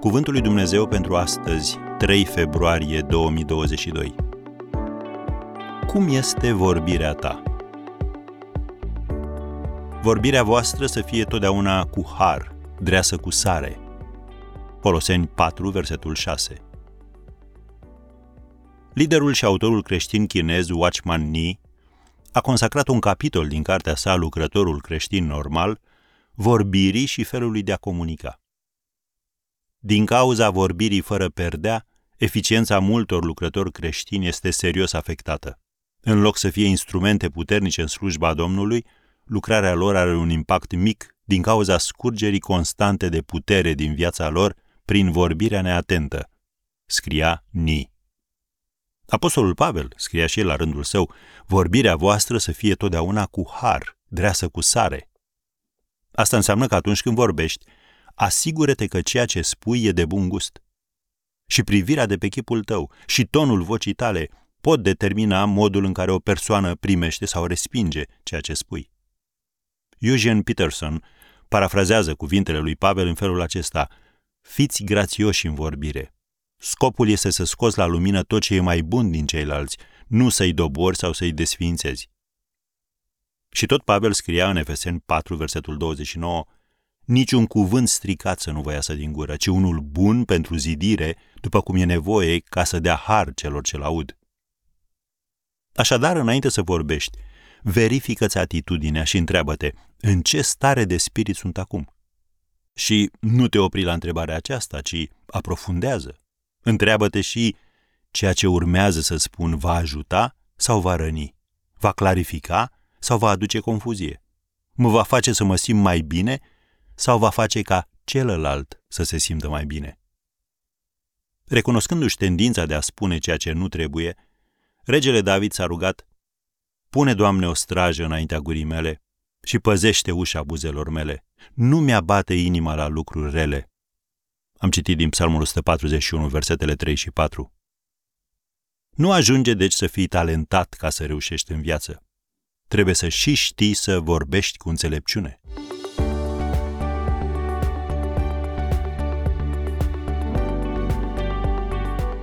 Cuvântul lui Dumnezeu pentru astăzi, 3 februarie 2022. Cum este vorbirea ta? Vorbirea voastră să fie totdeauna cu har, dreasă cu sare. Coloseni 4, versetul 6. Liderul și autorul creștin chinez Watchman Nee a consacrat un capitol din cartea sa Lucrătorul creștin normal vorbirii și felului de a comunica. Din cauza vorbirii fără perdea, eficiența multor lucrători creștini este serios afectată. În loc să fie instrumente puternice în slujba Domnului, lucrarea lor are un impact mic din cauza scurgerii constante de putere din viața lor prin vorbirea neatentă, scria Nee. Apostolul Pavel scria și el la rândul său, vorbirea voastră să fie totdeauna cu har, dreasă cu sare. Asta înseamnă că atunci când vorbești, asigură-te că ceea ce spui e de bun gust. Și privirea de pe chipul tău și tonul vocii tale pot determina modul în care o persoană primește sau respinge ceea ce spui. Eugen Peterson parafrazează cuvintele lui Pavel în felul acesta: fiți grațioși în vorbire. Scopul este să scoți la lumină tot ce e mai bun din ceilalți, nu să-i dobori sau să-i desființezi. Și tot Pavel scria în Efeseni 4, versetul 29, niciun cuvânt stricat să nu vă iasă din gură, ci unul bun pentru zidire, după cum e nevoie, ca să dea har celor ce-l aud. Așadar, înainte să vorbești, verifică-ți atitudinea și întreabă-te, în ce stare de spirit sunt acum? Și nu te opri la întrebarea aceasta, ci aprofundează. Întreabă-te și ceea ce urmează să spun va ajuta sau va răni, va clarifica sau va aduce confuzie, mă va face să mă simt mai bine sau va face ca celălalt să se simtă mai bine. Recunoscându-și tendința de a spune ceea ce nu trebuie, regele David s-a rugat: pune, Doamne, o strajă înaintea gurii mele și păzește ușa buzelor mele, nu mi-abate inima la lucruri rele. Am citit din Psalmul 141, versetele 3 și 4. Nu ajunge deci să fii talentat ca să reușești în viață. Trebuie să și știi să vorbești cu înțelepciune.